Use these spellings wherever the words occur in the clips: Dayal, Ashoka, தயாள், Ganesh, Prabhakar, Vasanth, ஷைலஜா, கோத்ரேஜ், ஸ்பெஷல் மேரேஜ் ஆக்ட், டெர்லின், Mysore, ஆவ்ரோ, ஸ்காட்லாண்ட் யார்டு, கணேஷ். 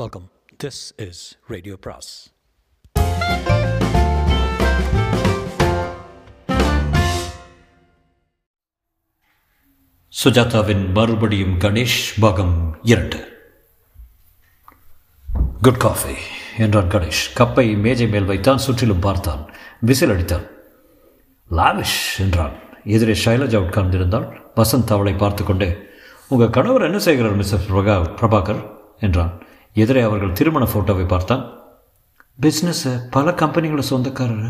Welcome. This is Radio Pras. சுஜாதாவின் மறுபடியும் கணேஷ் பாகம் 2. Good coffee என்றான் கணேஷ். கப்பை மேஜை மேல் வைத்தான். சுற்றிலும் பார்த்தான். விசில் அடித்தான். லாவிஷ் என்றான். எதிரே ஷைலஜா உட்கார்ந்திருந்தாள். வசந்த் அவளை பார்த்து கொண்டே, உங்கள் கணவர் என்ன செய்கிறார் மிஸ்டர் பிரபாகர் என்றான். எதிரே அவர்கள் திருமண ஃபோட்டோவை பார்த்தான். பிஸ்னஸ், பல கம்பெனிகளை சொந்தக்காரர்,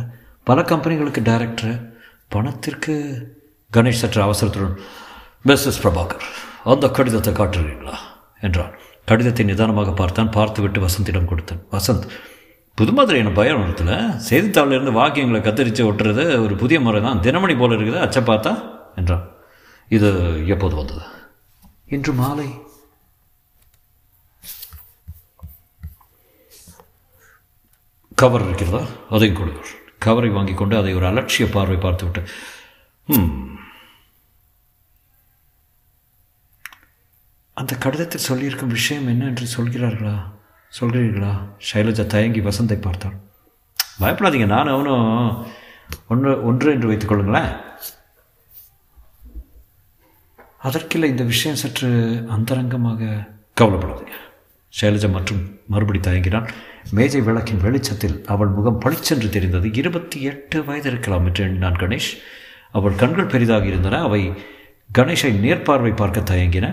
பல கம்பெனிகளுக்கு டைரக்டர், பணத்திற்கு. கணேஷ் சற்று அவசரத்துடன், மிஸ்ஸஸ் பிரபாகர், அந்த கடிதத்தை காட்டுறீங்களா என்றான். கடிதத்தை நிதானமாக பார்த்தான். பார்த்துவிட்டு வசந்திடம் கொடுத்தான். வசந்த், புது மாதிரியான பயம் நடத்தலை. செய்தித்தாளிலிருந்து வாக்கியங்களை கத்தரித்து ஒட்டுறது ஒரு புதிய முறை தான். தினமணி போல் இருக்குது, அச்சை பார்த்தா என்றான். இது எப்போது வந்தது? இன்று மாலை. கவர் இருக்கிறதா? அதையும் கொடுங்கள். கவரை வாங்கி கொண்டு அதை ஒரு அலட்சிய பார்வை பார்த்துவிட்டு, அந்த கடிதத்தில் சொல்லியிருக்கும் விஷயம் என்ன என்று சொல்கிறீர்களா? ஷைலஜா தயங்கி வசந்தை பார்த்தான். பயப்படாதீங்க, நான் அவனும் ஒன்று என்று வைத்துக் கொள்ளுங்களேன். அதற்கில்லை, இந்த விஷயம் சற்று அந்தரங்கமாக. கவலைப்படாதீங்க. ஷைலஜா மற்றும் மறுபடி தயங்கினான். மேஜை விளக்கின் வெளிச்சத்தில் அவள் முகம் பளிச்சென்று தெரிந்தது. 28 வயது இருக்கலாம் என்று எண்ணினான் கணேஷ். அவள் கண்கள் பெரிதாக இருந்தன. அவை கணேஷை நேர்பார்வை பார்க்க தயங்கின.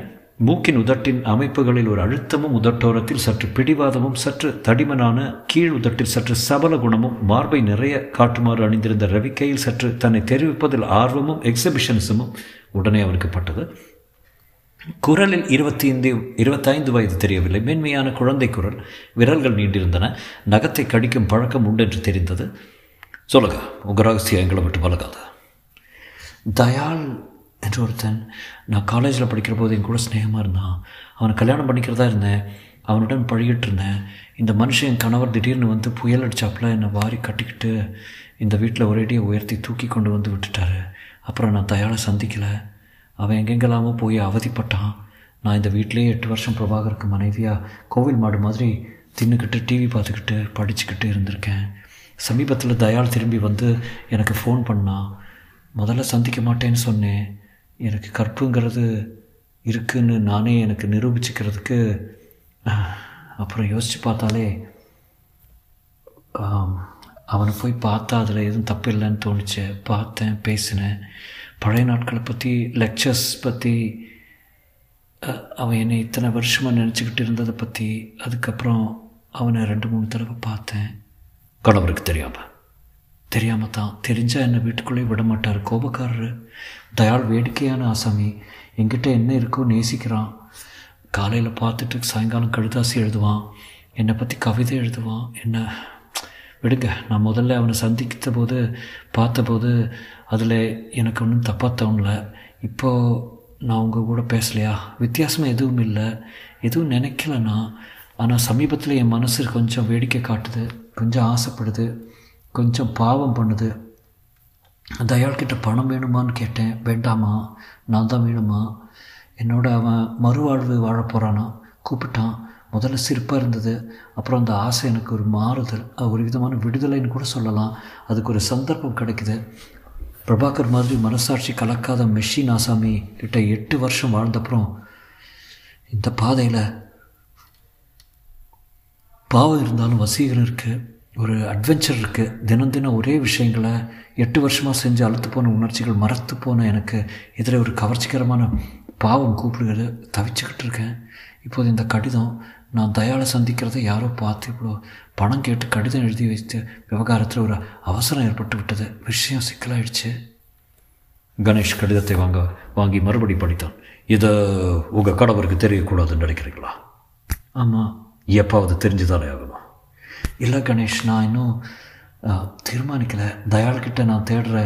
மூக்கின் உதட்டின் அமைப்புகளில் ஒரு அழுத்தமும், உதட்டோரத்தில் சற்று பிடிவாதமும், சற்று தடிமனான கீழ் உதட்டில் சற்று சபல குணமும், மார்பை நிறைய காட்டுமாறு அணிந்திருந்த ரவிக்கையில் சற்று தன்னை தெரிவிப்பதில் ஆர்வமும் எக்ஸிபிஷனிசமும் உடனே அவருக்கு பட்டது. குரலில் 25 வயது தெரியவில்லை. மென்மையான குழந்தை குரல். விரல்கள் நீண்டிருந்தன. நகத்தை கடிக்கும் பழக்கம் உண்டென்று தெரிந்தது. சொல்லுங்க, உங்கள் ரகசியம் எங்களை விட்டு பழகாது. தயால் என்று ஒருத்தன், நான் காலேஜில் படிக்கிற போது என் கூட ஸ்நேகமாக இருந்தான். அவனை கல்யாணம் பண்ணிக்கிறதா இருந்தேன். அவனுடன் பழகிட்டு இருந்தேன். இந்த மனுஷன் என் கணவர் திடீர்னு வந்து புயல் அடித்தாப்புல என்னை வாரி கட்டிக்கிட்டு இந்த வீட்டில் ஒரேடியை உயர்த்தி தூக்கி கொண்டு வந்து விட்டுட்டாரு. அப்புறம் நான் தயாளை சந்திக்கலை. அவன் எங்கெங்கெல்லாமோ போய் அவதிப்பட்டான். நான் இந்த வீட்டிலேயே 8 வருஷம் பிரபாகருக்கு மனைவியாக கோவில் மாடு மாதிரி தின்னுக்கிட்டு, டிவி பார்த்துக்கிட்டு, படிச்சுக்கிட்டு இருந்திருக்கேன். சமீபத்தில் தயாள் திரும்பி வந்து எனக்கு ஃபோன் பண்ணான். முதல்ல சந்திக்க மாட்டேன்னு சொன்னேன். எனக்கு கற்புங்கிறது இருக்குதுன்னு நானே எனக்கு நிரூபிச்சுக்கிறதுக்கு அப்புறம் யோசித்து பார்த்தாலே அவனை போய் பார்த்தா அதில் எதுவும் தப்பு இல்லைன்னு தோணுச்சு. பார்த்தேன், பேசினேன். பழைய நாட்களை பற்றி, லெக்சர்ஸ் பற்றி, அவன் என்னை இத்தனை வருஷமாக நினச்சிக்கிட்டு இருந்ததை பற்றி. அதுக்கப்புறம் அவனை 2-3 தடவை பார்த்தேன். கணவருக்கு தெரியாமல் தான். தெரிஞ்சால் என்னை வீட்டுக்குள்ளே விட மாட்டார். கோபக்காரர். தயாள் வேடிக்கையான ஆசாமி. என்கிட்ட என்ன இருக்கோ நேசிக்கிறான். காலையில் பார்த்துட்டு சாயங்காலம் கழுதாசி எழுதுவான். என்னை பற்றி கவிதை எழுதுவான். என்ன விடுங்க, நான் முதல்ல அவனை சந்தித்த போது பார்த்தபோது அதில் எனக்கு ஒன்றும் தப்பாக தோணலை. இப்போது நான் உங்கள் கூட பேசலையா, வித்தியாசமாக எதுவும் இல்லை, எதுவும் நினைக்கலண்ணா. ஆனால் சமீபத்தில் என் மனசு கொஞ்சம் வேடிக்கை காட்டுது, கொஞ்சம் ஆசைப்படுது, கொஞ்சம் பாவம் பண்ணுது. தயாள்கிட்ட பணம் வேணுமான்னு கேட்டேன். வேண்டாமா, நான் தான் வேணுமா, என்னோட அவன் மறுவாழ்வு வாழ போகிறானா கூப்பிட்டான். முதல்ல சிரிப்பாக இருந்தது. அப்புறம் அந்த ஆசை எனக்கு ஒரு மாறுதல், ஒரு விதமான விடுதலைன்னு கூட சொல்லலாம். அதுக்கு ஒரு சந்தர்ப்பம் கிடைக்குது. பிரபாகர் மாதிரி மனசாட்சி கலக்காத மெஷின் ஆசாமி கிட்ட 8 வருஷம் வாழ்ந்தப்புறம் இந்த பாதையில் பாவம் இருந்தாலும் வசீகரம் இருக்குது, ஒரு அட்வென்ச்சர் இருக்குது. தினம் தினம் ஒரே விஷயங்களை 8 வருஷமாக செஞ்சு அழுத்து போன உணர்ச்சிகள் மறத்து போன எனக்கு இதில் ஒரு கவர்ச்சிகரமான பாவம் கூப்பிடுகிறது. தவிச்சுக்கிட்டு இருக்கேன். இப்போது இந்த கடிதம், நான் தயாளை சந்திக்கிறத யாரோ பார்த்து இவ்வளோ பணம் கேட்டு கடிதம் எழுதி வைத்து விவகாரத்தில் ஒரு அவசரம் ஏற்பட்டு விட்டது. விஷயம் சிக்கலாயிடுச்சு. கணேஷ் கடிதத்தை வாங்கி மறுபடி படித்தான். இதை உங்கள் கணவருக்கு தெரியக்கூடாதுன்னு நினைக்கிறீங்களா? ஆமாம். எப்பாவது தெரிஞ்சுதானே ஆகுமா? இல்லை கணேஷ், நான் இன்னும் தீர்மானிக்கலை. தயாள்கிட்ட நான் தேடுற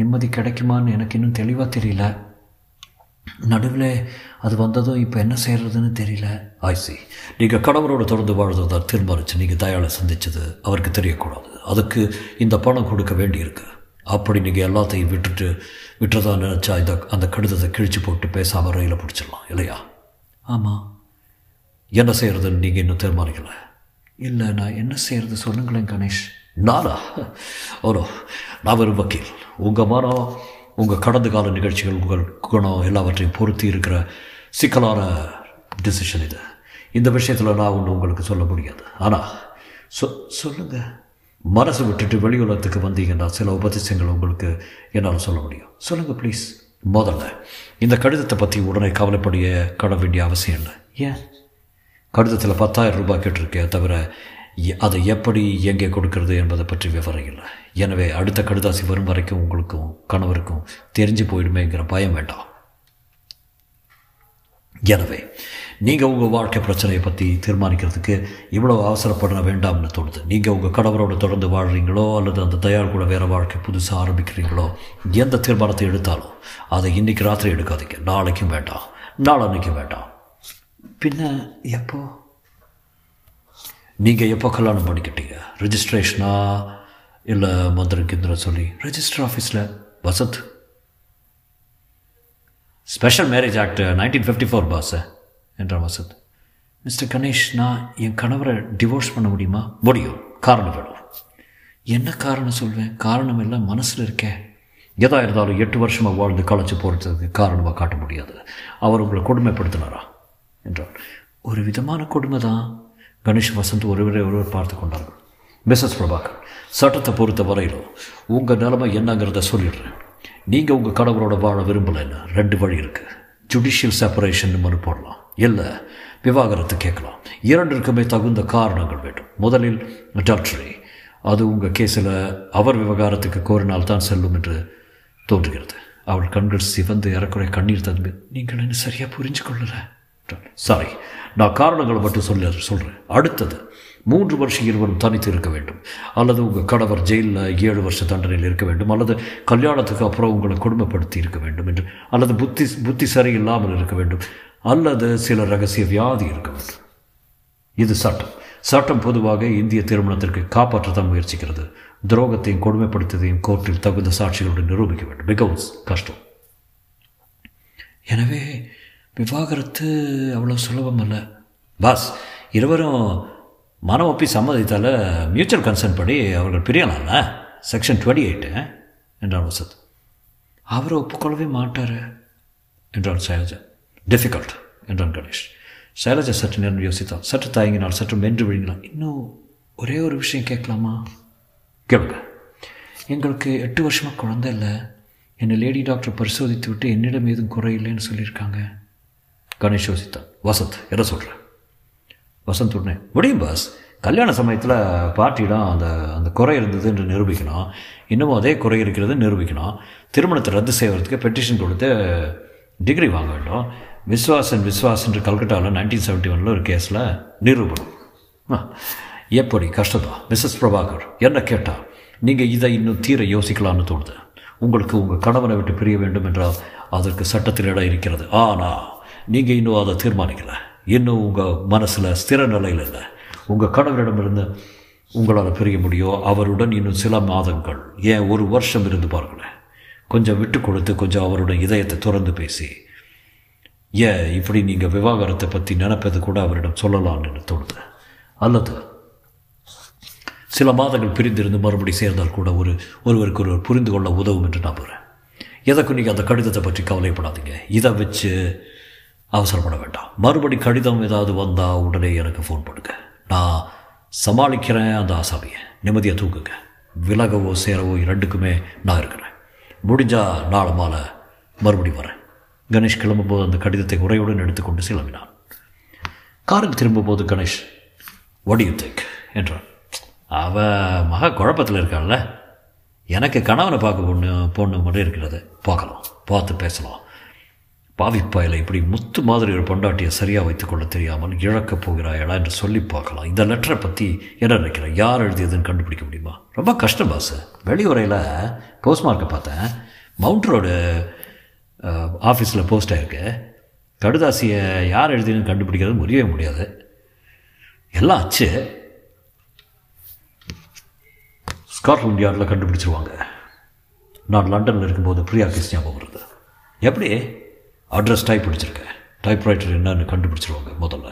நிம்மதி கிடைக்குமான்னு எனக்கு இன்னும் தெளிவாக தெரியல. நடுவில் அது வந்ததும் இப்போ என்ன செய்கிறதுன்னு தெரியல. ஆய்சி, நீங்கள் கணவரோடு தொடர்ந்து வாழ்றதா தீர்மானிச்சு நீங்கள் தயாளை சந்தித்தது அவருக்கு தெரியக்கூடாது, அதுக்கு இந்த பணம் கொடுக்க வேண்டியிருக்கு. அப்படி நீங்கள் எல்லாத்தையும் விட்டுறதா நினச்சா அந்த கடிதத்தை கிழிச்சு போட்டு பேசாமல் ரயிலை பிடிச்சிடலாம் இல்லையா? ஆமாம். என்ன செய்கிறதுன்னு நீங்கள் இன்னும் தீர்மானிக்கலை? இல்லை, நான் என்ன செய்கிறது சொல்லுங்களேன் கணேஷ். நானா? ஓரோ, நான் ஒரு வக்கீல். உங்கள் மனம், உங்கள் கடந்த கால நிகழ்ச்சிகள், உங்கள் குணம் எல்லாவற்றையும் பொருத்தி இருக்கிற சிக்கலான டிசிஷன் இது. இந்த விஷயத்தில் நான் ஒன்று உங்களுக்கு சொல்ல முடியாது. ஆனால் சொல்லுங்கள். மனசு விட்டுட்டு வெளியுலகத்துக்கு வந்தீங்கன்னா சில உபதேசங்கள் உங்களுக்கு என்னால் சொல்ல முடியும். சொல்லுங்கள் ப்ளீஸ். முதல்ல இந்த கடிதத்தை பற்றி உடனே கவலைப்படிய கட வேண்டிய அவசியம் இல்லை. ஏன்? கடிதத்தில் 10,000 ரூபாய் கேட்டிருக்கேன், தவிர அதை எப்படி எங்கே கொடுக்கறது என்பதை பற்றி விவரம் இல்லை. எனவே அடுத்த கடிதாசி வரும் வரைக்கும் உங்களுக்கும் கணவருக்கும் தெரிஞ்சு போயிடுமேங்கிற பயம் வேண்டாம். எனவே நீங்கள் உங்கள் வாழ்க்கை பிரச்சனையை பற்றி தீர்மானிக்கிறதுக்கு இவ்வளோ அவசரப்பட வேண்டாம்னு தோணுது. நீங்கள் உங்கள் கணவரோடு தொடர்ந்து வாழ்கிறீங்களோ அல்லது அந்த தயார் கூட வேறு வாழ்க்கை புதுசாக ஆரம்பிக்கிறீங்களோ, எந்த தீர்மானத்தை எடுத்தாலும் அதை இன்றைக்கி ராத்திரி எடுக்காதீங்க. நாளைக்கும் வேண்டாம், நாளன்னைக்கும் வேண்டாம். பின்ன எப்போ? நீங்கள் எப்போ கல்யாணம் பண்ணிக்கிட்டீங்க? ரிஜிஸ்ட்ரேஷனா இல்லை மந்திரக்கிந்திர சொல்லி ரெஜிஸ்டர் ஆஃபீஸில்? Vasanth, ஸ்பெஷல் மேரேஜ் ஆக்ட் 1954 boss என்றார் வசந்த். மிஸ்டர் கணேஷ், நான் என் கணவரை டிவோர்ஸ் பண்ண முடியுமா? முடியும். காரணம் வேணும். என்ன காரணம் சொல்வேன்? காரணம் எல்லாம் மனசில் இருக்கேன். எதா இருந்தாலும் 8 வருஷமாக வாழ்ந்து களைச்சி போகிறதுக்கு காரணமாக காட்ட முடியாது. அவர் உங்களை கொடுமைப்படுத்தினாரா என்றார். ஒரு விதமான கொடுமை தான். கணேஷ் வசந்த் ஒருவர் பார்த்து கொண்டார்கள். மிஸ்ஸஸ் பிரபாகர், சட்டத்தை பொறுத்த வரையிலும் உங்கள் நிலைமை என்னங்கிறத சொல்லிடுறேன். நீங்கள் உங்கள் கணவரோட வாழ விரும்பலைன்னு 2 வழி இருக்குது. ஜுடிஷியல் செப்பரேஷன் மனு போடலாம், இல்லை விவாகரத்து கேட்கலாம். 2க்குமே தகுந்த காரணங்கள் வேண்டும். முதலில் அடாப்டரி, அது உங்கள் கேஸில் அவர் விவகாரத்துக்கு கோரினால்தான் செல்லும் என்று தோன்றுகிறது. அவள் கண்கள் சிவந்து இறக்குறை கண்ணீர் தந்து, நீங்கள் என்ன சரியாக புரிஞ்சு கொள்ளல. சாரி, நான் காரணங்களை மட்டும் சொல்கிறேன். அடுத்தது, 3 வருஷம் இருவரும் தனித்து இருக்க வேண்டும், அல்லது உங்கள் கணவர் ஜெயிலில் 7 வருஷ தண்டனையில் இருக்க வேண்டும், அல்லது கல்யாணத்துக்கு அப்புறம் உங்களை கொடுமைப்படுத்தி இருக்க வேண்டும் என்று, அல்லது புத்தி சரியில்லாமல் இருக்க வேண்டும், அல்லது சில ரகசிய வியாதி இருக்க வேண்டும். இது சட்டம். சட்டம் பொதுவாக இந்திய திருமணத்திற்கு காப்பாற்றத்தான் முயற்சிக்கிறது. துரோகத்தையும் கொடுமைப்படுத்தியதையும் கோர்ட்டில் தகுந்த சாட்சிகளுடன் நிரூபிக்க வேண்டும். மிகவும் கஷ்டம். எனவே விவாகரத்து அவ்வளோ சுலபமல்ல பாஸ். இருவரும் மனம் ஒப்பி சம்மதித்தால் மியூச்சுவல் கன்சர்ன் படி அவர்கள் பிரியலாம்ல, செக்ஷன் 28 என்றார் வசந்த். அவர் ஒப்புக்கொள்ளவே மாட்டார் என்றார் சைலஜா. டிஃபிகல்ட் என்றான் கணேஷ். சைலஜா சற்று நேரம் யோசித்தார். சற்று தாயங்கினால், சற்று மென்று விழுங்கினார். இன்னும் ஒரே ஒரு விஷயம் கேட்கலாமா? கேளுங்க. எங்களுக்கு 8 வருஷமாக குழந்தை இல்லை. என்னை லேடி டாக்டர் பரிசோதித்து விட்டு என்னிடம் ஏதும் குறையில்லைன்னு சொல்லியிருக்காங்க. கணேஷ் யோசித்தான். வசந்த், என்ன சொல்கிறேன்? வசந்த் உடனே, முடியும் பாஸ். கல்யாண சமயத்தில் பார்ட்டியிடம் அந்த அந்த குறை இருந்தது என்று நிரூபிக்கணும். இன்னமும் அதே குறை இருக்கிறது நிரூபிக்கணும். திருமணத்தை ரத்து செய்வதற்கு பெட்டிஷன் கொடுத்து டிகிரி வாங்க வேண்டும். விஸ்வாஸ் என்று கல்கட்டாவில் 1971 ஒரு கேஸில் நிரூபணம். எப்படி கஷ்டம்தான். மிஸ்ஸஸ் பிரபாகர் என்ன கேட்டால், நீங்கள் இதை இன்னும் தீர யோசிக்கலாம்னு தோணுது. உங்களுக்கு உங்கள் கணவனை விட்டு பிரிய வேண்டும் என்றால் அதற்கு சட்டத்தில் இடம் இருக்கிறது. ஆனால் நீங்கள் இன்னும் அதை தீர்மானிக்கலை. இன்னும் உங்கள் மனசில் ஸ்திர நிலையில் இல்லை. உங்கள் கணவரிடமிருந்து உங்களால் பிரிய முடியும். அவருடன் இன்னும் சில மாதங்கள், ஏன் 1 வருஷம் இருந்து பாருங்களேன். கொஞ்சம் விட்டு கொடுத்து, கொஞ்சம் அவருடன் இதயத்தை திறந்து பேசி, ஏன் இப்படி நீங்கள் விவாகரத்தை பற்றி நினைப்பது கூட அவரிடம் சொல்லலாம்னு தோணுது. அல்லது சில மாதங்கள் பிரிந்திருந்து மறுபடி சேர்ந்தால் கூட ஒருவருக்கு ஒருவர் புரிந்து கொள்ள உதவும் என்று நம்புகிறேன். எதற்கு நீங்கள் அந்த கடிதத்தை பற்றி கவலைப்படாதீங்க. இதை வச்சு அவசரப்பட வேண்டாம். மறுபடி கடிதம் ஏதாவது வந்தால் உடனே எனக்கு ஃபோன் பண்ணுங்க. நான் சமாளிக்கிறேன் அந்த ஆசாமியை. நிம்மதியாக தூக்குங்க. விலகவோ சேரவோ 2க்குமே நான் இருக்கிறேன். முடிஞ்சால் நாளை மாலை மறுபடி வரேன். கணேஷ் கிளம்பும்போது அந்த கடிதத்தை உரையுடன் எடுத்துக்கொண்டு சிலம்பினான். காருக்கு திரும்பும்போது கணேஷ், வாட் யூ திங்க் என்றான். அவன் மகா குழப்பத்தில் இருக்கான்ல. எனக்கு கணவனை பார்க்க பொண்ணு மட்டும் இருக்கிறது. பார்க்கலாம், பார்த்து பேசலாம். பாவிப்பாயில் இப்படி முத்து மாதிரி ஒரு பொண்டாட்டியை சரியாக வைத்துக்கொள்ள தெரியாமல் இழக்கப் போகிறாயடா என்று சொல்லி பார்க்கலாம். இந்த லெட்டரை பற்றி என்ன நினைக்கிறேன்? யார் எழுதியதுன்னு கண்டுபிடிக்க முடியுமா? ரொம்ப கஷ்டம் பாஸ். வெளியுறையில் போஸ்ட்மார்க்கை பார்த்தேன். மவுண்ட் ரோடு ஆஃபீஸில் போஸ்ட் ஆகிருக்கு. கடுதாசியை யார் எழுதியதுன்னு கண்டுபிடிக்கிறது முடியவே முடியாது. எல்லாம் ஆச்சு. ஸ்காட்லாண்ட் யார்டில் கண்டுபிடிச்சிருவாங்க. நான் லண்டனில் இருக்கும்போது பிரியா கேஸ் ஞாபகம் வருது. எப்படி? Address type பிடிச்சிருக்கேன். டைப்ரைட்டர் என்னன்னு கண்டுபிடிச்சிருவாங்க முதல்ல.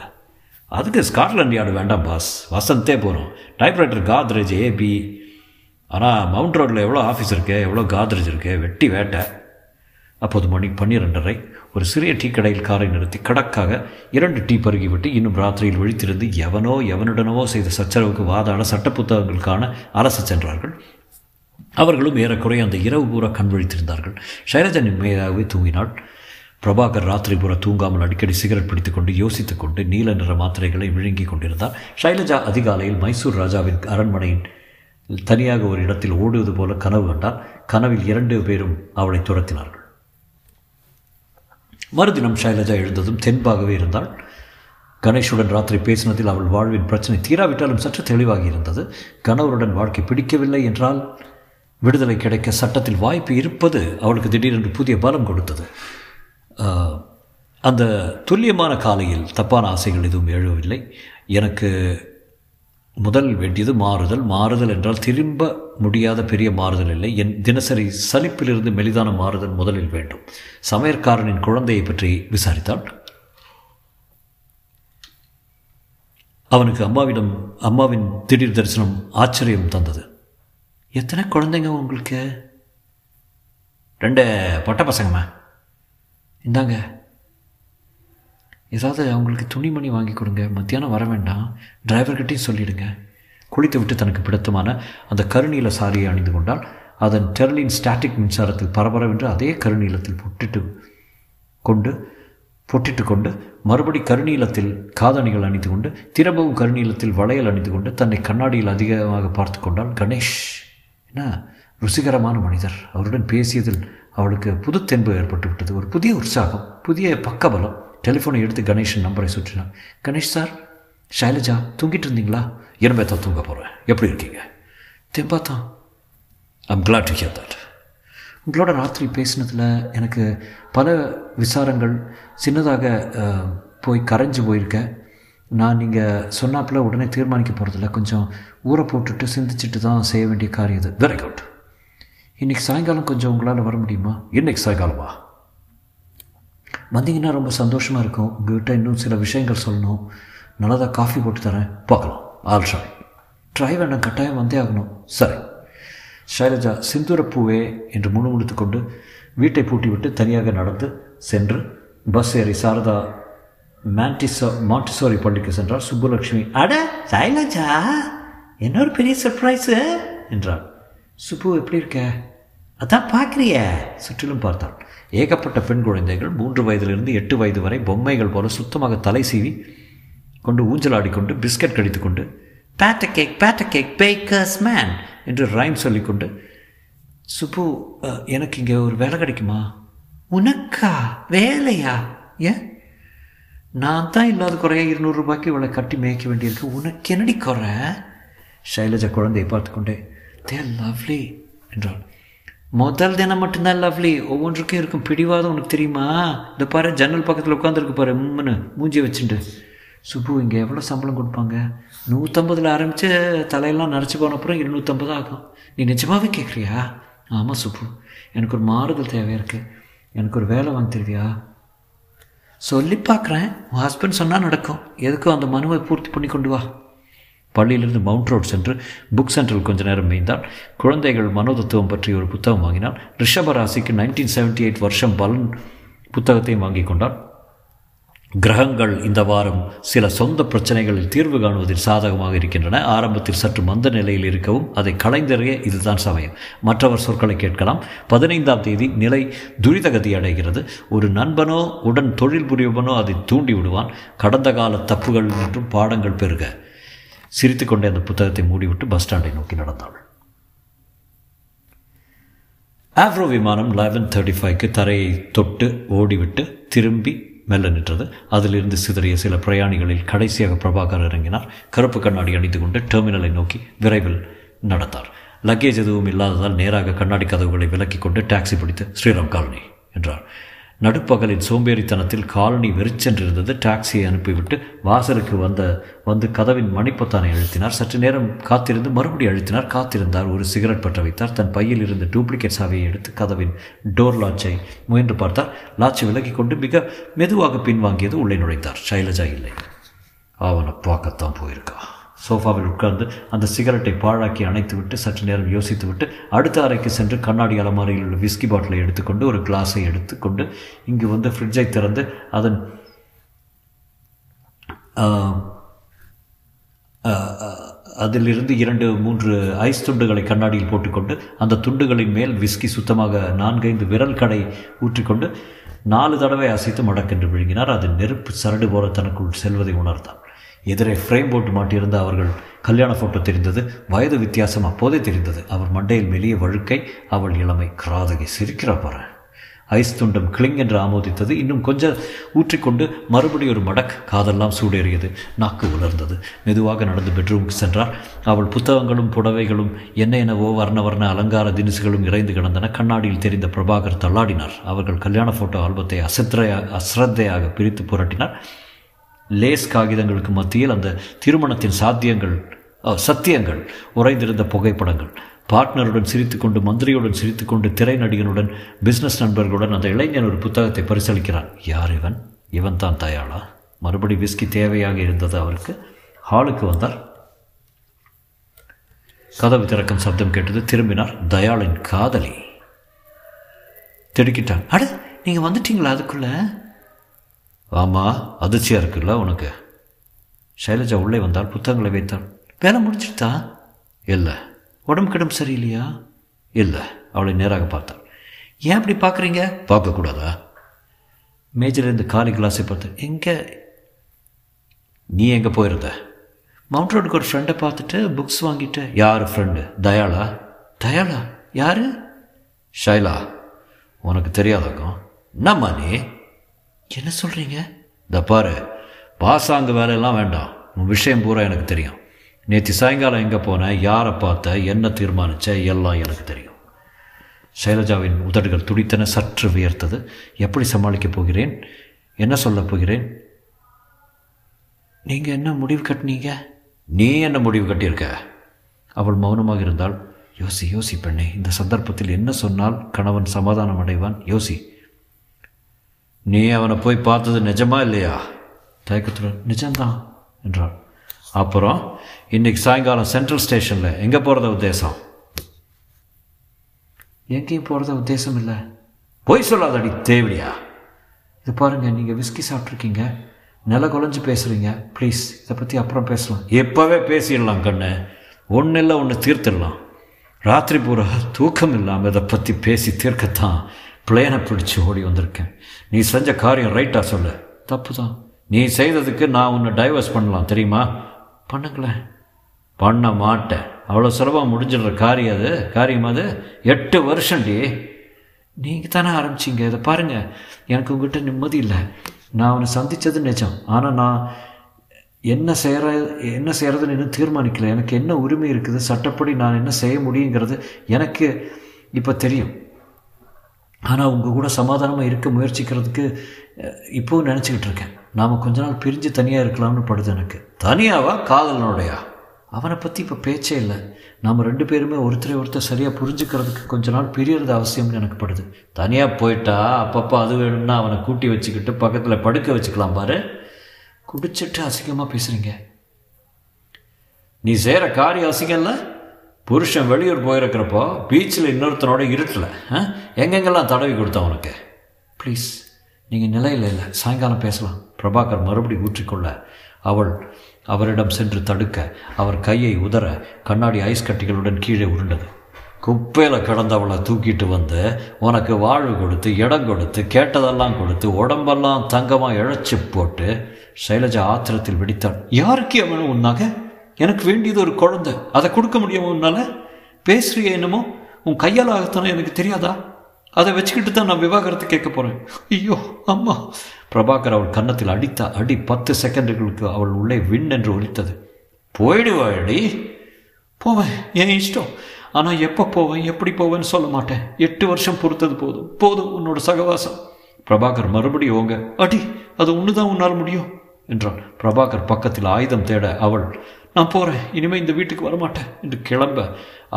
அதுக்கு ஸ்காட்லாண்ட் யார்டு வேண்டாம் பாஸ், வசந்தே போகிறோம். Typewriter கோத்ரேஜ் AB. ஆனால் மவுண்ட் ரோட்டில் எவ்வளோ ஆஃபீஸ் இருக்குது, எவ்வளோ கோத்ரேஜ் இருக்குது, வெட்டி வேட்டை. அப்போது மணி 12:30. ஒரு சிறிய டீ கடையில் காரை நிறுத்தி கடக்காக 2 டீ பருகி விட்டு இன்னும் ராத்திரியில் விழித்திருந்து எவனோ எவனுடனவோ செய்த சச்சரவுக்கு வாதாட சட்ட புத்தகங்களுக்கான அரசு சென்றார்கள். அவர்களும் ஏறக்குறைய அந்த இரவு பூரா கண் விழித்திருந்தார்கள். ஷைலஜா நிம்மதியாகவே தூங்கினாள். பிரபாகர் ராத்திரி பூரா தூங்காமல் அடிக்கடி சிகரெட் பிடித்துக்கொண்டு யோசித்துக்கொண்டு நீல நிற மாத்திரைகளை விழுங்கிக் கொண்டிருந்தார். ஷைலஜா அதிகாலையில் மைசூர் ராஜாவின் அரண்மனையின் தனியாக ஒரு இடத்தில் ஓடுவது போல கனவு கண்டார். கனவில் 2 பேரும் அவளை துரத்தினார்கள். மறுதினம் ஷைலஜா எழுந்ததும் தென்பாகவே இருந்தாள். கணேஷுடன் ராத்திரி பேசினதில் அவள் வாழ்வின் பிரச்சனை தீராவிட்டாலும் சற்று தெளிவாகி இருந்தது. கணவருடன் வாழ்க்கை பிடிக்கவில்லை என்றால் விடுதலை கிடைக்க சட்டத்தில் வாய்ப்பு இருப்பது அவளுக்கு திடீரென்று புதிய பலம் கொடுத்தது. அந்த துல்லியமான காலையில் தப்பான ஆசைகள் எதுவும் எழவில்லை. எனக்கு முதல் வேண்டியது மாறுதல். மாறுதல் என்றால் திரும்ப முடியாத பெரிய மாறுதல் இல்லை. என் தினசரி சலிப்பிலிருந்து மெலிதான மாறுதல் முதலில் வேண்டும். சமையற்காரனின் குழந்தையை பற்றி விசாரித்தாள். அவனுக்கு அம்மாவின் திடீர் தரிசனம் ஆச்சரியம் தந்தது. எத்தனை குழந்தைங்க உங்களுக்கு? 2 பொட்ட பசங்கம்மா. இந்தாங்க, ஏதாவது அவங்களுக்கு துணிமணி வாங்கி கொடுங்க. மத்தியானம் வர வேண்டாம், டிரைவர்கிட்டையும் சொல்லிவிடுங்க. குளித்து விட்டு தனக்கு பிடித்தமான அந்த கருநீல சாரியை அணிந்து கொண்டால் அதன் டெர்லின் ஸ்டாட்டிக் மின்சாரத்தில் பரபரவென்று அதே கருநீலத்தில் பொட்டிட்டு கொண்டு மறுபடி கருநீலத்தில் காதணிகள் அணிந்து கொண்டு திரும்பவும் கருநீலத்தில் வளையல் அணிந்து கொண்டு தன்னை கண்ணாடியில் அதிகமாக பார்த்து கொண்டால் கணேஷ் என்ன ருசிகரமான மனிதர். அவருடன் பேசியதில் அவளுக்கு புது தென்பு ஏற்பட்டு விட்டது. ஒரு புதிய உற்சாகம், புதிய பக்கபலம். டெலிஃபோனை எடுத்து கணேஷின் நம்பரை சுற்றினான். கணேஷ் சார், ஷைலஜா தூங்கிட்டு இருந்தீங்களா? என்னமே தான் தூங்க போகிறேன். எப்படி இருக்கீங்க? தெம்பா தான். I'm glad to hear that. உங்களோட ராத்திரி பேசினதில் எனக்கு பல விசாரங்கள் சின்னதாக போய் கரைஞ்சி போயிருக்கேன். நான் நீங்கள் சொன்னாப்பில் உடனே தீர்மானிக்க போகிறதில்ல. கொஞ்சம் ஊரை போட்டுட்டு சிந்திச்சுட்டு தான் செய்ய வேண்டிய காரியம் இது. Very good. இன்றைக்கி சாயங்காலம் கொஞ்சம் உங்களால் வர முடியுமா? இன்றைக்கி சாயங்காலமா? வந்தீங்கன்னா ரொம்ப சந்தோஷமாக இருக்கும். உங்கள்கிட்ட இன்னும் சில விஷயங்கள் சொல்லணும். நல்லதாக காஃபி போட்டு தரேன். பார்க்கலாம். ஆல் ஷாய் ட்ரை வேண்டாம், கட்டாயம் வந்தே ஆகணும். சரி. ஷைலஜா சிந்தூரப்பூவே என்று முணுமுணுத்து கொண்டு வீட்டை பூட்டிவிட்டு தனியாக நடந்து சென்று பஸ் ஏறி சாரதா மாண்டிசோரி பள்ளிக்கு சென்றார். சுப்புலட்சுமி, அட ஷைலஜா, என்ன ஒரு பெரிய சர்ப்ரைஸு என்றார். சுப்பு, எப்படி இருக்க? அதான் பார்க்குறிய? சுற்றிலும் பார்த்தான். ஏகப்பட்ட பெண் குழந்தைகள் 3 வயதிலிருந்து 8 வயது வரை பொம்மைகள் போல சுத்தமாக தலை சீவி கொண்டு ஊஞ்சலாடிக்கொண்டு பிஸ்கட் கடித்துக்கொண்டு பேட்டர் கேக் பேக்கர்ஸ் மேன் என்று ரைம் சொல்லிக்கொண்டு. சுப்பு, எனக்கு இங்கே ஒரு வேலை கிடைக்குமா? உனக்கா வேலையா? ஏன், நான் தான் இல்லாத குறையா 200 ரூபாய்க்கு இவளை கட்டி மேய்க்க வேண்டியிருக்கு. உனக்கு என்னடி குறை? ஷைலஜா குழந்தையை பார்த்துக்கொண்டே தே லவ்லி என்றாள். முதல் தினம் மட்டும்தான் லவ்லி, ஒவ்வொன்றுக்கும் இருக்கும் பிடிவாதம் உனக்கு தெரியுமா? இந்த பாரு, ஜன்னல் பக்கத்தில் உட்காந்துருக்கு பாரு, உம்முன்னு மூஞ்சி வச்சுட்டு. சுப்பு, இங்கே எவ்வளோ சம்பளம் கொடுப்பாங்க? 150 ஆரம்பித்து தலையெல்லாம் நரைச்சி போன அப்புறம் 250 ஆகும். நீ நிஜமாகவே கேட்குறியா? ஆமாம் சுப்பு, எனக்கு ஒரு மாறுதல் தேவையாக இருக்குது. எனக்கு ஒரு வேலை வாங்கி தருவியா? சொல்லி பார்க்குறேன். உன் ஹஸ்பண்ட் சொன்னால் நடக்கும். எதுக்கும் அந்த மனுவை பூர்த்தி பண்ணி கொண்டு வா. பள்ளியிலிருந்து மவுண்ட் ரோட் சென்று புக் சென்டரில் கொஞ்சம் நேரம் மேய்ந்தாள். குழந்தைகள் மனோதத்துவம் பற்றி ஒரு புத்தகம் வாங்கினாள். ரிஷபராசிக்கு 1978 வருஷம் பலன் புத்தகத்தையும் வாங்கி கொண்டாள். கிரகங்கள் இந்த வாரம் சில சொந்த பிரச்சனைகளில் தீர்வு காணுவதில் சாதகமாக இருக்கின்றன. ஆரம்பத்தில் சற்று மந்த நிலையில் இருக்கவும் அதை களைந்தறிய இதுதான் சமயம். மற்றவர் சொற்களை கேட்கலாம். 15ஆம் தேதி நிலை துரிதகதி அடைகிறது. ஒரு நண்பனோ உடன் தொழில் புரியவனோ அதை தூண்டி விடுவான். கடந்த கால தப்புகள் மற்றும் பாடங்கள் பெறுக. சிரித்துக்கொண்டே அந்த புத்தகத்தை மூடிவிட்டு பஸ் ஸ்டாண்டை நோக்கி நடந்தாள். ஆவ்ரோ விமானம் 11:35க்கு தரையை தொட்டு ஓடிவிட்டு திரும்பி மெல்ல நின்றது. அதிலிருந்து சிதறிய சில பிரயாணிகளில் கடைசியாக பிரபாகர் இறங்கினார். கருப்பு கண்ணாடி அணிந்து கொண்டு டெர்மினலை நோக்கி விரைவில் நடந்தார். லக்கேஜ் எதுவும் இல்லாததால் நேராக கண்ணாடி கதவுகளை விலக்கிக் கொண்டு டாக்ஸி பிடித்து ஸ்ரீராம் காலனி என்றார். நடுப்பகலின் சோம்பேறித்தனத்தில் காலனி வெறிச்சென்றிருந்தது. டாக்ஸியை அனுப்பிவிட்டு வாசலுக்கு வந்து கதவின் மணிப்பொத்தானை அழுத்தினார். சற்று நேரம் காத்திருந்து மறுபடி அழுத்தினார். காத்திருந்தார். ஒரு சிகரெட் பற்ற வைத்தார். தன் பையில் இருந்த டூப்ளிகேட் சாவியை எடுத்து கதவின் டோர் லாட்சை முயன்று பார்த்தார். லாட்சை விலகிக் கொண்டு மிக மெதுவாக பின்வாங்கியது. உள்ளே நுழைத்தார். ஷைலஜா இல்லை. அவனை பார்க்கத்தான் போயிருக்கா. சோஃபாவில் உட்கார்ந்து அந்த சிகரெட்டை பாழாக்கி அணைத்து விட்டு சற்று நேரம் யோசித்து விட்டு அடுத்த அறைக்கு சென்று கண்ணாடி அலமாரியில் உள்ள விஸ்கி பாட்டிலை எடுத்துக்கொண்டு ஒரு கிளாஸை எடுத்துக்கொண்டு இங்கு வந்து ஃப்ரிட்ஜை திறந்து அதன் அதிலிருந்து 2-3 ஐஸ் துண்டுகளை கண்ணாடியில் போட்டுக்கொண்டு அந்த துண்டுகளின் மேல் விஸ்கி சுத்தமாக 4-5 விரல் கடை ஊற்றிக்கொண்டு 4 தடவை அசைத்து மடக்கென்று விழுங்கினார். அது நெருப்பு சரடு போல தனக்குள் செல்வதை உணர்ந்தார். எதிரே ஃப்ரேம் போட்டு மாட்டியிருந்த அவர்கள் கல்யாண ஃபோட்டோ தெரிந்தது. வயது வித்தியாசம் அப்போதே தெரிந்தது. அவர் மண்டையில் வெளியே வழுக்கை, அவள் இளமை கிராதகை. சிரிக்கிறா பாரு. ஐஸ் துண்டம் கிளிங் என்று ஆமோதித்தது. இன்னும் கொஞ்சம் ஊற்றிக்கொண்டு மறுபடியும் ஒரு மடக். காதெல்லாம் சூடேறியது, நாக்கு உலர்ந்தது. மெதுவாக நடந்து பெட்ரூமுக்கு சென்றார். அவள் புத்தகங்களும் புடவைகளும் என்ன என்னவோ வர்ண அலங்கார தினுசுகளும் இறைந்து கிடந்தன. கண்ணாடியில் தெரிந்த பிரபாகர் தள்ளாடினார். அவர்கள் கல்யாண ஃபோட்டோ ஆல்பத்தை அஸ்ரத்தையாக பிரித்து புரட்டினார். லேஸ் காகிதங்களுக்கு மத்தியில் அந்த திருமணத்தின் சத்தியங்கள் உறைந்திருந்த புகைப்படங்கள். பார்ட்னருடன் சிரித்துக்கொண்டு, மந்திரியுடன் சிரித்துக்கொண்டு, திரை நடிகனுடன், பிஸ்னஸ் நண்பர்களுடன் அந்த இளைஞன் ஒரு புத்தகத்தை பரிசளிக்கிறான். யார் இவன்? இவன் தான் தயாளா? மறுபடி விஸ்கி தேவையாக இருந்தது அவருக்கு. ஹாலுக்கு வந்தார். கதவு திறக்கும் சப்தம் கேட்டது. திரும்பினார். தயாளின் காதலி திடுக்கிட்டான். அட, நீங்கள் வந்துட்டீங்களா அதுக்குள்ள? ஆமாம், அதிர்ச்சியாக இருக்குல்ல உனக்கு? ஷைலஜா உள்ளே வந்தால் புத்தகங்களை வைத்தாள். வேலை முடிச்சுட்டா? இல்லை. உடம்பு கிடம்பு சரியில்லையா? இல்லை. அவளை நேராக பார்த்தாள். ஏன் அப்படி பார்க்குறீங்க? பார்க்கக்கூடாதா? மேஜர்லேருந்து காலி கிளாஸை பார்த்தேன். எங்கே? நீ எங்கே போயிருந்த? மவுண்ட் ரோடுக்கு ஒரு ஃப்ரெண்டை பார்த்துட்டு புக்ஸ் வாங்கிட்டு. யார் ஃப்ரெண்டு? தயாளா. தயாளா? யார்? ஷைலா. உனக்கு தெரியாதாக்கும். என்னம்மா நீ என்ன சொல்கிறீங்க? இந்த பாரு, பாசாங்க வேலையெல்லாம் வேண்டாம். உன் விஷயம் பூரா எனக்கு தெரியும். நேற்று சாயங்காலம் எங்கே போனேன், யாரை பார்த்த, என்ன தீர்மானித்த, எல்லாம் எனக்கு தெரியும். ஷைலஜாவின் உதடுகள் துடித்தன. சற்று வியர்த்தது. எப்படி சமாளிக்கப் போகிறேன்? என்ன சொல்லப் போகிறேன்? நீங்கள் என்ன முடிவு கட்டினீங்க? நீ என்ன முடிவு கட்டியிருக்க? அவள் மௌனமாக இருந்தால். யோசி பெண்ணே, இந்த சந்தர்ப்பத்தில் என்ன சொன்னால் கணவன் சமாதானம் அடைவான்? யோசி. நீ அவனை போய் பார்த்தது நிஜமா இல்லையா? தயக்கத்துடன். நிஜம்தான் என்றாள். அப்புறம் இன்னைக்கு சாயங்காலம் சென்ட்ரல் ஸ்டேஷனில் எங்கே போகிறத உத்தேசம்? எங்கேயும் போகிறத உத்தேசம் இல்லை. போய் சொல்லாதடி தேவையா. இது பாருங்கள், நீங்கள் விஸ்கி சாப்பிட்ருக்கீங்க, நில குலைஞ்சு பேசுகிறீங்க. ப்ளீஸ், இதை பற்றி அப்புறம் பேசலாம். எப்போவே பேசிடலாம் கண்ணு. ஒன்று இல்லை ஒன்று தீர்த்துடலாம். ராத்திரி பூரா தூக்கம் இல்லாமல் இதை பற்றி பேசி தீர்க்கத்தான் பிளேனை பிடிச்சி ஓடி வந்திருக்கேன். நீ செஞ்ச காரியம் ரைட்டாக சொல்லு. தப்பு தான் நீ செய்ததுக்கு. நான் உன்னை டைவர்ஸ் பண்ணலாம் தெரியுமா? பண்ணுங்களேன். பண்ண மாட்டேன். அவ்வளோ சுலபம் முடிஞ்சிடுற காரியம் அது? 8 வருஷம்டி. நீங்கள் தானே ஆரம்பிச்சிங்க. இதை பாருங்கள், எனக்கு உங்ககிட்ட நிம்மதி இல்லை. நான் அவனை சந்தித்தது நிஜம். ஆனால் நான் என்ன செய்கிறதுன்னு இன்னும் தீர்மானிக்கலை. எனக்கு என்ன உரிமை இருக்குது, சட்டப்படி நான் என்ன செய்ய முடியுங்கிறது எனக்கு இப்போ தெரியும். ஆனால் உங்கள் கூட சமாதானமாக இருக்க முயற்சிக்கிறதுக்கு இப்போவும் நினச்சிக்கிட்டு இருக்கேன். நாம் கொஞ்ச நாள் பிரிஞ்சு தனியாக இருக்கலாம்னு படுது எனக்கு. தனியாவா? காதலனுடையா? அவனை பற்றி இப்போ பேச்சே இல்லை. நாம் 2 பேருமே ஒருத்தர் சரியாக புரிஞ்சுக்கிறதுக்கு கொஞ்ச நாள் பிரியறது அவசியம்னு எனக்கு படுது. தனியாக போயிட்டா அப்பப்போ அது வேணும்னா அவனை கூட்டி வச்சுக்கிட்டு பக்கத்தில் படுக்க வச்சுக்கலாம் பாரு. குடிச்சிட்டு அசிங்கமாக பேசுகிறீங்க. நீ செய்கிற காரியம் அசிங்கம் இல்லை. புருஷன் வெளியூர் போயிருக்கிறப்போ பீச்சில் இன்னொருத்தனோட இருட்டில் எங்கெங்கெல்லாம் தடவி கொடுத்தான் உனக்கு? ப்ளீஸ், நீங்கள் நிலையில் இல்லை. சாயங்காலம் பேசலாம். பிரபாகர் மறுபடி ஊற்றிக்கொள்ள அவள் அவரிடம் சென்று தடுக்க அவர் கையை உதற கண்ணாடி ஐஸ் கட்டிகளுடன் கீழே உருண்டது. குப்பையில் கிடந்தவளை தூக்கிட்டு வந்து உனக்கு வாழ்வு கொடுத்து, இடம் கொடுத்து, கேட்டதெல்லாம் கொடுத்து, உடம்பெல்லாம் தங்கமாக இழைச்சி போட்டு. ஷைலஜா ஆத்திரத்தில் வெடித்தாள். யாருக்கு அவனு உன்னாக? எனக்கு வேண்டியது ஒரு குழந்தை. அதை கொடுக்க முடியுமோ உன்னால்? பேசுறிய என்னமோ உன் கையால் ஆகத்தானே எனக்கு தெரியாதா? அதை வச்சுக்கிட்டு தான் நான் விவாகரத்து கேட்க போகிறேன். ஐயோ அம்மா! பிரபாகர் அவள் கன்னத்தில் அடித்த அடி 10 செகண்டுகளுக்கு அவள் உள்ளே விண் என்று ஒலித்தது. போயிடுவாடி. போவேன், என் இஷ்டம். ஆனால் எப்போ போவேன், எப்படி போவேன்னு சொல்ல மாட்டேன். 8 வருஷம் பொறுத்தது போதும். போதும் உன்னோட சகவாசம். பிரபாகர் மறுபடியும் ஓங்க. அடி, அது ஒன்று தான் உன்னால் முடியும் என்றான். பிரபாகர் பக்கத்தில் ஆயுதம் தேட அவள் நான் போகிறேன், இனிமேல் இந்த வீட்டுக்கு வரமாட்டேன் என்று கிளம்ப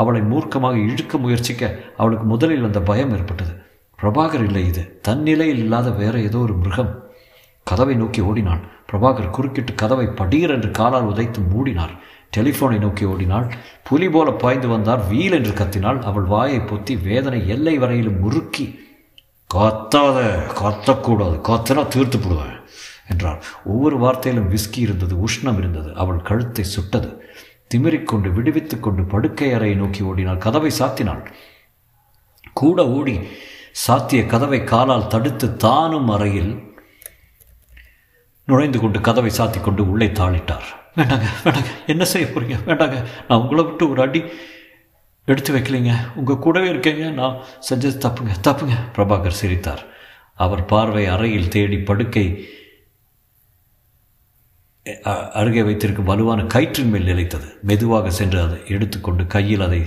அவளை மூர்க்கமாக இழுக்க முயற்சிக்க அவளுக்கு முதலில் அந்த பயம் ஏற்பட்டது. பிரபாகர் இல்லை, இது தன்னிலையில் இல்லாத வேற ஏதோ ஒரு மிருகம். கதவை நோக்கி ஓடினான். பிரபாகர் குறுக்கிட்டு கதவை படீர் என்று காலால் உதைத்து மூடினார். டெலிஃபோனை நோக்கி ஓடினாள். புலி போல பாய்ந்து வந்தார். வீல் என்று கத்தினாள். அவள் வாயை பொத்தி வேதனை எல்லை வரையிலும் முறுக்கி, கத்தாத, கத்தக்கூடாது, கத்தனா தீர்த்து போடுவேன் என்றார். ஒவ்வொரு வார்த்தையிலும் விஸ்கி இருந்தது, உஷ்ணம் இருந்தது. அவள் கழுத்தை சுட்டது. திமிரிக்கொண்டு விடுவித்து கொண்டு படுக்கை அறையை நோக்கி ஓடினாள். கதவை சாத்தினாள். கூட ஓடி சாத்திய கதவை காலால் தடுத்து தானும் அறையில் நுழைந்து கொண்டு கதவை சாத்தி கொண்டு உள்ளே தாளிட்டார். வேண்டாங்க வேண்டாங்க, என்ன செய்ய போறீங்க, வேண்டாங்க, நான் உங்களை விட்டு ஒரு அடி எடுத்து வைக்கலைங்க, உங்கள் கூடவே இருக்கீங்க, நான் செஞ்சது தப்புங்க தப்புங்க. பிரபாகர் சிரித்தார். அவர் பார்வை அறையில் தேடி படுக்கை அருகே வைத்திருக்கும் வலுவான கயிற்றின் மேல் நிலைத்தது. மெதுவாக சென்று அதை எடுத்துக்கொண்டு கையில் அதை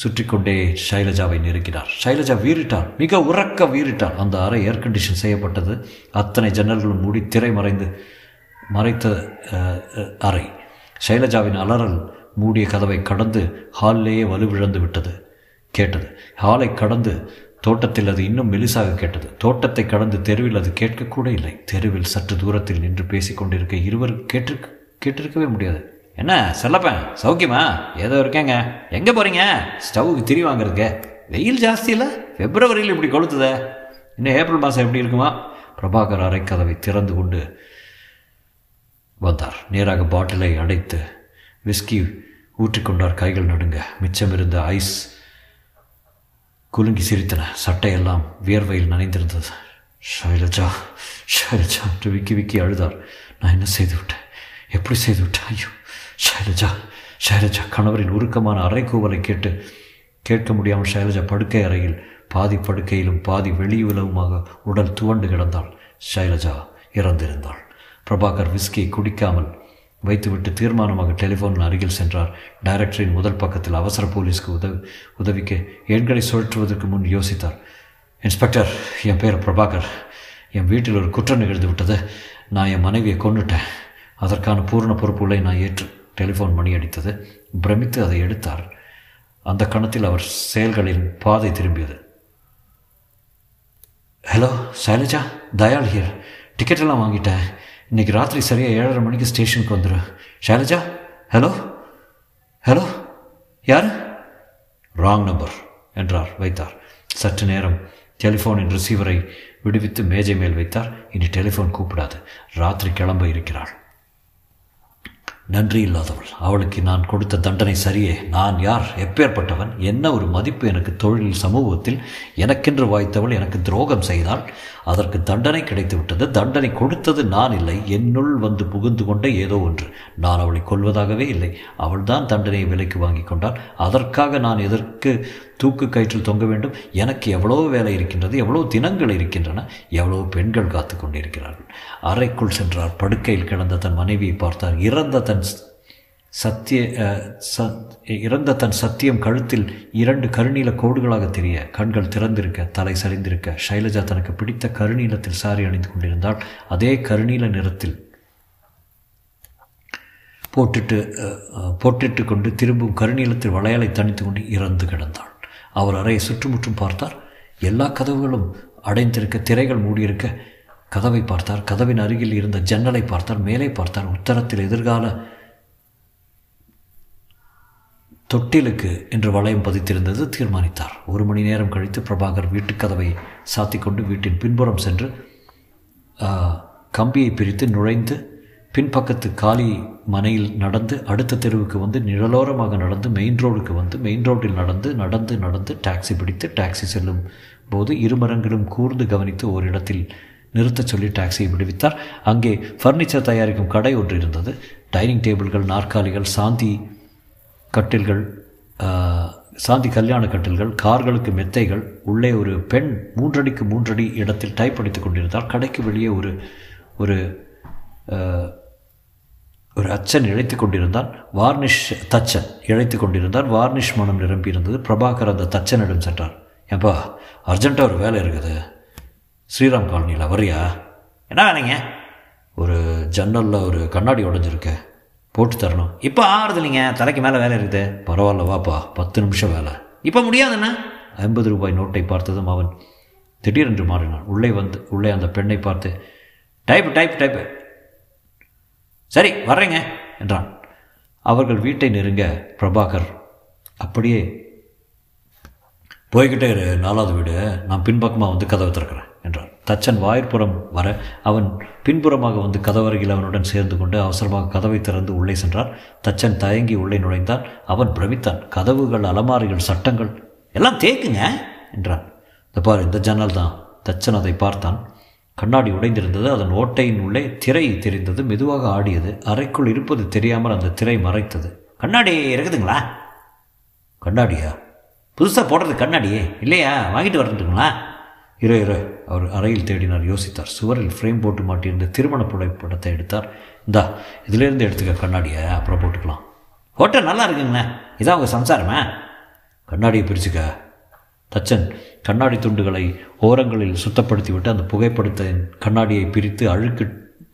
சுற்றி கொண்டே ஷைலஜாவை நெருக்கினார். ஷைலஜா வீறிட்டார், மிக உறக்க வீறிட்டார். அந்த அறை ஏர் கண்டிஷன் செய்யப்பட்டது. அத்தனை ஜன்னல்களும் மூடி திரை மறைத்த அறை. ஷைலஜாவின் அலறல் மூடிய கதவை கடந்து ஹாலிலேயே வலுவிழந்து விட்டது கேட்டது. ஹாலை கடந்து தோட்டத்தில் அது இன்னும் மெலிசாக கேட்டது. தோட்டத்தை கடந்து தெருவில் அது கேட்கக்கூட இல்லை. தெருவில் சற்று தூரத்தில் நின்று பேசி கொண்டிருக்க இருவரும் கேட்டிருக்கவே முடியாது. என்ன செல்லப்பேன், சௌக்கியமா? ஏதோ இருக்கேங்க. எங்கே போகிறீங்க? ஸ்டவ்வுக்கு திரி வாங்குறதுக்கு. வெயில் ஜாஸ்தி இல்லை? பிப்ரவரியில் இப்படி கொளுத்துத, இன்னும் ஏப்ரல் மாதம் எப்படி இருக்குமா? பிரபாகர் அறை கதவை திறந்து கொண்டு வந்தார். நேராக பாட்டிலை அடைத்து விஸ்கி ஊற்றிக்கொண்டார். கைகள் நடுங்க. மிச்சமிருந்த ஐஸ் குலுங்கி சிரித்தன. சட்டையெல்லாம் வியர்வையில் நனைந்திருந்தது. ஷைலஜா ஷைலஜா என்று விக்கி விக்கி அழுதார். நான் என்ன செய்து விட்டேன், எப்படி செய்து விட்டேன்? ஐயோ ஷைலஜா ஷைலஜா. கணவரின் உருக்கமான அறை கூவலை கேட்க முடியாமல் ஷைலஜா படுக்கை அறையில் பாதி படுக்கையிலும் பாதி வெளியுலவுமாக உடல் துவண்டு கிடந்தாள். ஷைலஜா இறந்திருந்தாள். பிரபாகர் விஸ்கியை குடிக்காமல் வைத்துவிட்டு தீர்மானமாக டெலிஃபோனின் அருகில் சென்றார். டைரக்டரின் முதல் பக்கத்தில் அவசர போலீஸ்க்கு உதவிக்கு எண்களை சுழற்றுவதற்கு முன் யோசித்தார். இன்ஸ்பெக்டர், என் பேர் பிரபாகர். என் வீட்டில் ஒரு குற்றம் நிகழ்ந்து விட்டது. நான் என் மனைவியை கொண்டுட்டேன். அதற்கான பூர்ண பொறுப்புகளை நான் ஏற்று. டெலிஃபோன் மணி அடித்தது. பிரமித்து அதை எடுத்தார். அந்த கணத்தில் அவர் செயல்களின் பாதை திரும்பியது. Hello Sailaja, Dayal here. டிக்கெட்டெல்லாம் வாங்கிட்டேன். இன்றைக்கி ராத்திரி சரியாக 7:30 மணிக்கு ஸ்டேஷனுக்கு வந்துடும். ஷைலஜா, ஹலோ ஹலோ, யார்? ராங் நம்பர் என்றார். வைத்தார். சற்று நேரம் டெலிஃபோனின் ரிசீவரை விடுவித்து மேஜை மேல் வைத்தார். இனி டெலிஃபோன் கூப்பிடாது. ராத்திரி கிளம்ப இருக்கிறாள். நன்றி இல்லாதவள். அவளுக்கு நான் கொடுத்த தண்டனை சரியே. நான் யார், எப்பேற்பட்டவன், என்ன ஒரு மதிப்பு எனக்கு தொழிலில் சமூகத்தில்? எனக்கென்று வாய்த்தவள் எனக்கு துரோகம் செய்தாள். அதற்கு தண்டனை கிடைத்துவிட்டது. தண்டனை கொடுத்தது நான் இல்லை, என்னுள் வந்து புகுந்து கொண்ட ஏதோ ஒன்று. நான் அவளை கொல்வதாகவே இல்லை, அவள்தான் தண்டனையை விலைக்கு வாங்கி கொண்டாள். அதற்காக நான் எதற்கு தூக்கு கயிற்றில் தொங்க வேண்டும்? எனக்கு எவ்வளோ வேலை இருக்கின்றது, எவ்வளோ தினங்கள் இருக்கின்றன, எவ்வளோ பெண்கள் காத்து கொண்டிருக்கிறார்கள். அறைக்குள் சென்றார். படுக்கையில் கிடந்த தன் மனைவியை பார்த்தார். இறந்த தன் சத்தியம் கழுத்தில் 2 கருநீல கோடுகளாக தெரிய. கண்கள் திறந்திருக்க, தலை சரிந்திருக்க. ஷைலஜா தனக்கு பிடித்த கருநீலத்தில் சாரி அணிந்து கொண்டிருந்தாள். அதே கருநீல நிறத்தில் போட்டிட்டு கொண்டு திரும்பும் கருநீலத்தில் வளையலை தணித்து கொண்டு இறந்து கிடந்தாள். அவர் அறையை சுற்றுமுற்றும் பார்த்தார். எல்லா கதவுகளும் அடைந்திருக்க, திரைகள் மூடியிருக்க. கதவை பார்த்தார். கதவின் அருகில் இருந்த ஜன்னலை பார்த்தார். மேலே பார்த்தார். உத்தரத்தில் எதிர்கால தொட்டிலுக்கு என்று வளையம் பதித்திருந்தது. தீர்மானித்தார். 1 மணி நேரம் கழித்து பிரபாகர் வீட்டுக்கதவை சாத்தி கொண்டு வீட்டின் பின்புறம் சென்று கம்பியை பிரித்து நுழைந்து பின்பக்கத்து காலி மனையில் நடந்து அடுத்த தெருவுக்கு வந்து நிழலோரமாக நடந்து மெயின் ரோடுக்கு வந்து மெயின் ரோட்டில் நடந்து நடந்து நடந்து டாக்ஸி பிடித்து டாக்ஸி செல்லும் போது இருமரங்களும் கூர்ந்து கவனித்து ஓரிடத்தில் நிறுத்தச் சொல்லி டாக்ஸியை விடுவித்தார். அங்கே ஃபர்னிச்சர் தயாரிக்கும் கடை ஒன்று இருந்தது. டைனிங் டேபிள்கள், நாற்காலிகள், சாந்தி கல்யாண கட்டில்கள், கார்களுக்கு மெத்தைகள். உள்ளே ஒரு பெண் 3x3 இடத்தில் டைப் அடித்து கொண்டிருந்தார். கடைக்கு வெளியே ஒரு ஒரு ஒரு அச்சன் இழைத்து கொண்டிருந்தான். வார்னிஷ் தச்சன் இழைத்து கொண்டிருந்தார். வார்னிஷ் மனம் நிரம்பியிருந்தது. பிரபாகர் அந்த தச்சனிடம் சென்றார். ஏன்பா அர்ஜென்ட்டாக ஒரு வேலை இருக்குது, ஸ்ரீராம் காலனியில் வரியா? என்ன வேலைங்க? ஒரு ஜன்னலில் ஒரு கண்ணாடி உடஞ்சிருக்கு, போட்டு தரணும். இப்போ ஆறுது இல்லைங்க, தலைக்கு மேலே வேலை இருக்குது. பரவாயில்ல வாப்பா, 10 நிமிஷம் வேலை. இப்போ முடியாதுண்ணா. 50 ரூபாய் நோட்டை பார்த்ததும் அவன் திடீரென்று மாறினான். உள்ளே அந்த பெண்ணை பார்த்து டைப் டைப் டைப். சரி வர்றேங்க என்றான். அவர்கள் வீட்டை நெருங்க பிரபாகர் அப்படியே போய்கிட்டே இரு, நாலாவது வீடு, நான் பின்பக்கமாக வந்து கதவை திறக்கிறேன் என்றான். தச்சன் வாயிற்புறம் வர அவன் பின்புறமாக வந்து கதவருகில் அவனுடன் சேர்ந்து கொண்டு அவசரமாக கதவை திறந்து உள்ளே சென்றான். தச்சன் தயங்கி உள்ளே நுழைந்தான். அவன் பிரமித்தான். கதவுகள், அலமாரிகள், சட்டங்கள் எல்லாம் தேக்குங்க என்றான். இந்த பார், இந்த ஜன்னல் தான். தச்சன் அதை பார்த்தான். கண்ணாடி உடைந்திருந்தது. அதன் ஓட்டையின் உள்ளே திரை தெரிந்தது. மெதுவாக ஆடியது. அறைக்குள் இருப்பது தெரியாமல் அந்த திரை மறைத்தது. கண்ணாடி இருக்குதுங்களா? கண்ணாடியா? புதுசாக போடுறது கண்ணாடியே இல்லையா? வாங்கிட்டு வரட்டுங்களா? இரு இரு. அவர் அறையில் தேடினார், யோசித்தார். சுவரில் ஃப்ரேம் போட்டு மாட்டியிருந்த திருமண புகைப்படத்தை எடுத்தார். இந்தா, இதிலேருந்து எடுத்துக்க கண்ணாடியை, அப்புறம் போட்டுக்கலாம். ஃபோட்டோ நல்லா இருக்குங்களே, இதான் உங்கள் சம்சாரமே. கண்ணாடியை பிரிச்சுக்க. தச்சன் கண்ணாடி துண்டுகளை ஓரங்களில் சுத்தப்படுத்திவிட்டு அந்த புகைப்படத்தின் கண்ணாடியை பிரித்து அழுக்கு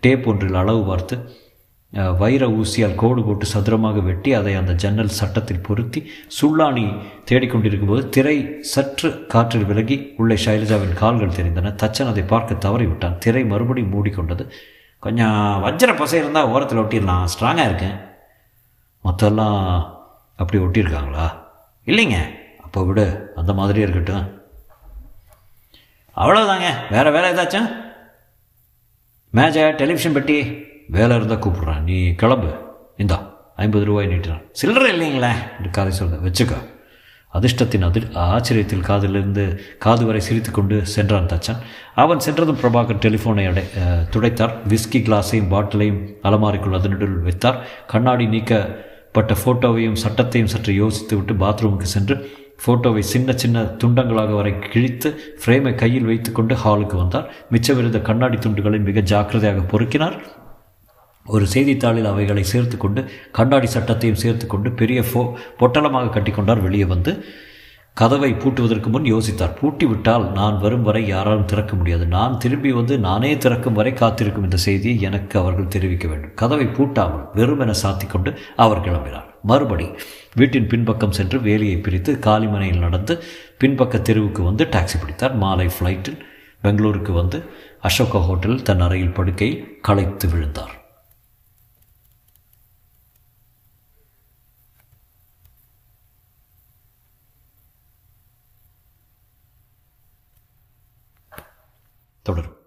டேப் ஒன்றில் அளவு பார்த்து வைர ஊசியால் கோடு போட்டு சதுரமாக வெட்டி அதை அந்த ஜன்னல் சட்டத்தில் பொருத்தி சுள்ளாணி தேடிக்கொண்டிருக்கும் போது திரை சற்று காற்றில் விலகி உள்ளே ஷைலஜாவின் கால்கள் தெரிந்தன. தச்சன் அதை பார்க்க தவறிவிட்டான். திரை மறுபடி மூடிக்கொண்டது. கொஞ்சம் வஞ்சர பசை இருந்தால் ஓரத்தில் ஒட்டிடலாம், ஸ்ட்ராங்காக இருக்கேன். மற்றெல்லாம் அப்படி ஒட்டியிருக்காங்களா? இல்லைங்க. அப்போ விட அந்த மாதிரியே இருக்கட்டும். அவ்வளோதாங்க. வேறு வேலை ஏதாச்சும்? மேஜை, டெலிவிஷன் பெட்டி. வேலை இருந்தால் கூப்பிட்றான், நீ கிளம்பு. இந்தா ₹50 நீட்டுறான். சில்லற இல்லைங்களே என்று காதை சொல்ல வச்சுக்கா. அதிர்ஷ்டத்தின் ஆச்சரியத்தில் காதிலிருந்து காது வரை சிரித்து கொண்டு சென்றான் தச்சான். அவன் சென்றதும் பிரபாகர் டெலிஃபோனை துடைத்தார். விஸ்கி கிளாஸையும் பாட்டிலையும் அலமாரிக்குள் அதனுடன் வைத்தார். கண்ணாடி நீக்கப்பட்ட ஃபோட்டோவையும் சட்டத்தையும் சற்று யோசித்து விட்டு பாத்ரூமுக்கு சென்று ஃபோட்டோவை சின்ன சின்ன துண்டங்களாக வரை கிழித்து ஃப்ரேமை கையில் வைத்து கொண்டு ஹாலுக்கு வந்தார். மிச்சமிருந்த கண்ணாடி துண்டுகளை மிக ஜாக்கிரதையாக பொறுக்கினார். ஒரு செய்தித்தாளில் அவைகளை சேர்த்து கொண்டு கண்ணாடி சட்டத்தையும் சேர்த்து கொண்டு பெரிய பொட்டலமாக கட்டிக்கொண்டார். வெளியே வந்து கதவை பூட்டுவதற்கு முன் யோசித்தார். பூட்டிவிட்டால் நான் வரும் வரை யாராலும் திறக்க முடியாது. நான் திரும்பி வந்து நானே திறக்கும் வரை காத்திருக்கும் இந்த செய்தியை எனக்கு அவர்கள் தெரிவிக்க வேண்டும். கதவை பூட்டாமல் வெறுமென சாத்தி கொண்டு அவர் கிளம்பினார். மறுபடி வீட்டின் பின்பக்கம் சென்று வேலியை பிரித்து காலிமனையில் நடந்து பின்பக்க தெருவுக்கு வந்து டாக்ஸி பிடித்தார். மாலை ஃப்ளைட்டில் பெங்களூருக்கு வந்து அசோகா ஹோட்டலில் தன் அறையில் படுக்கை களைத்து விழுந்தார். தொடரும்.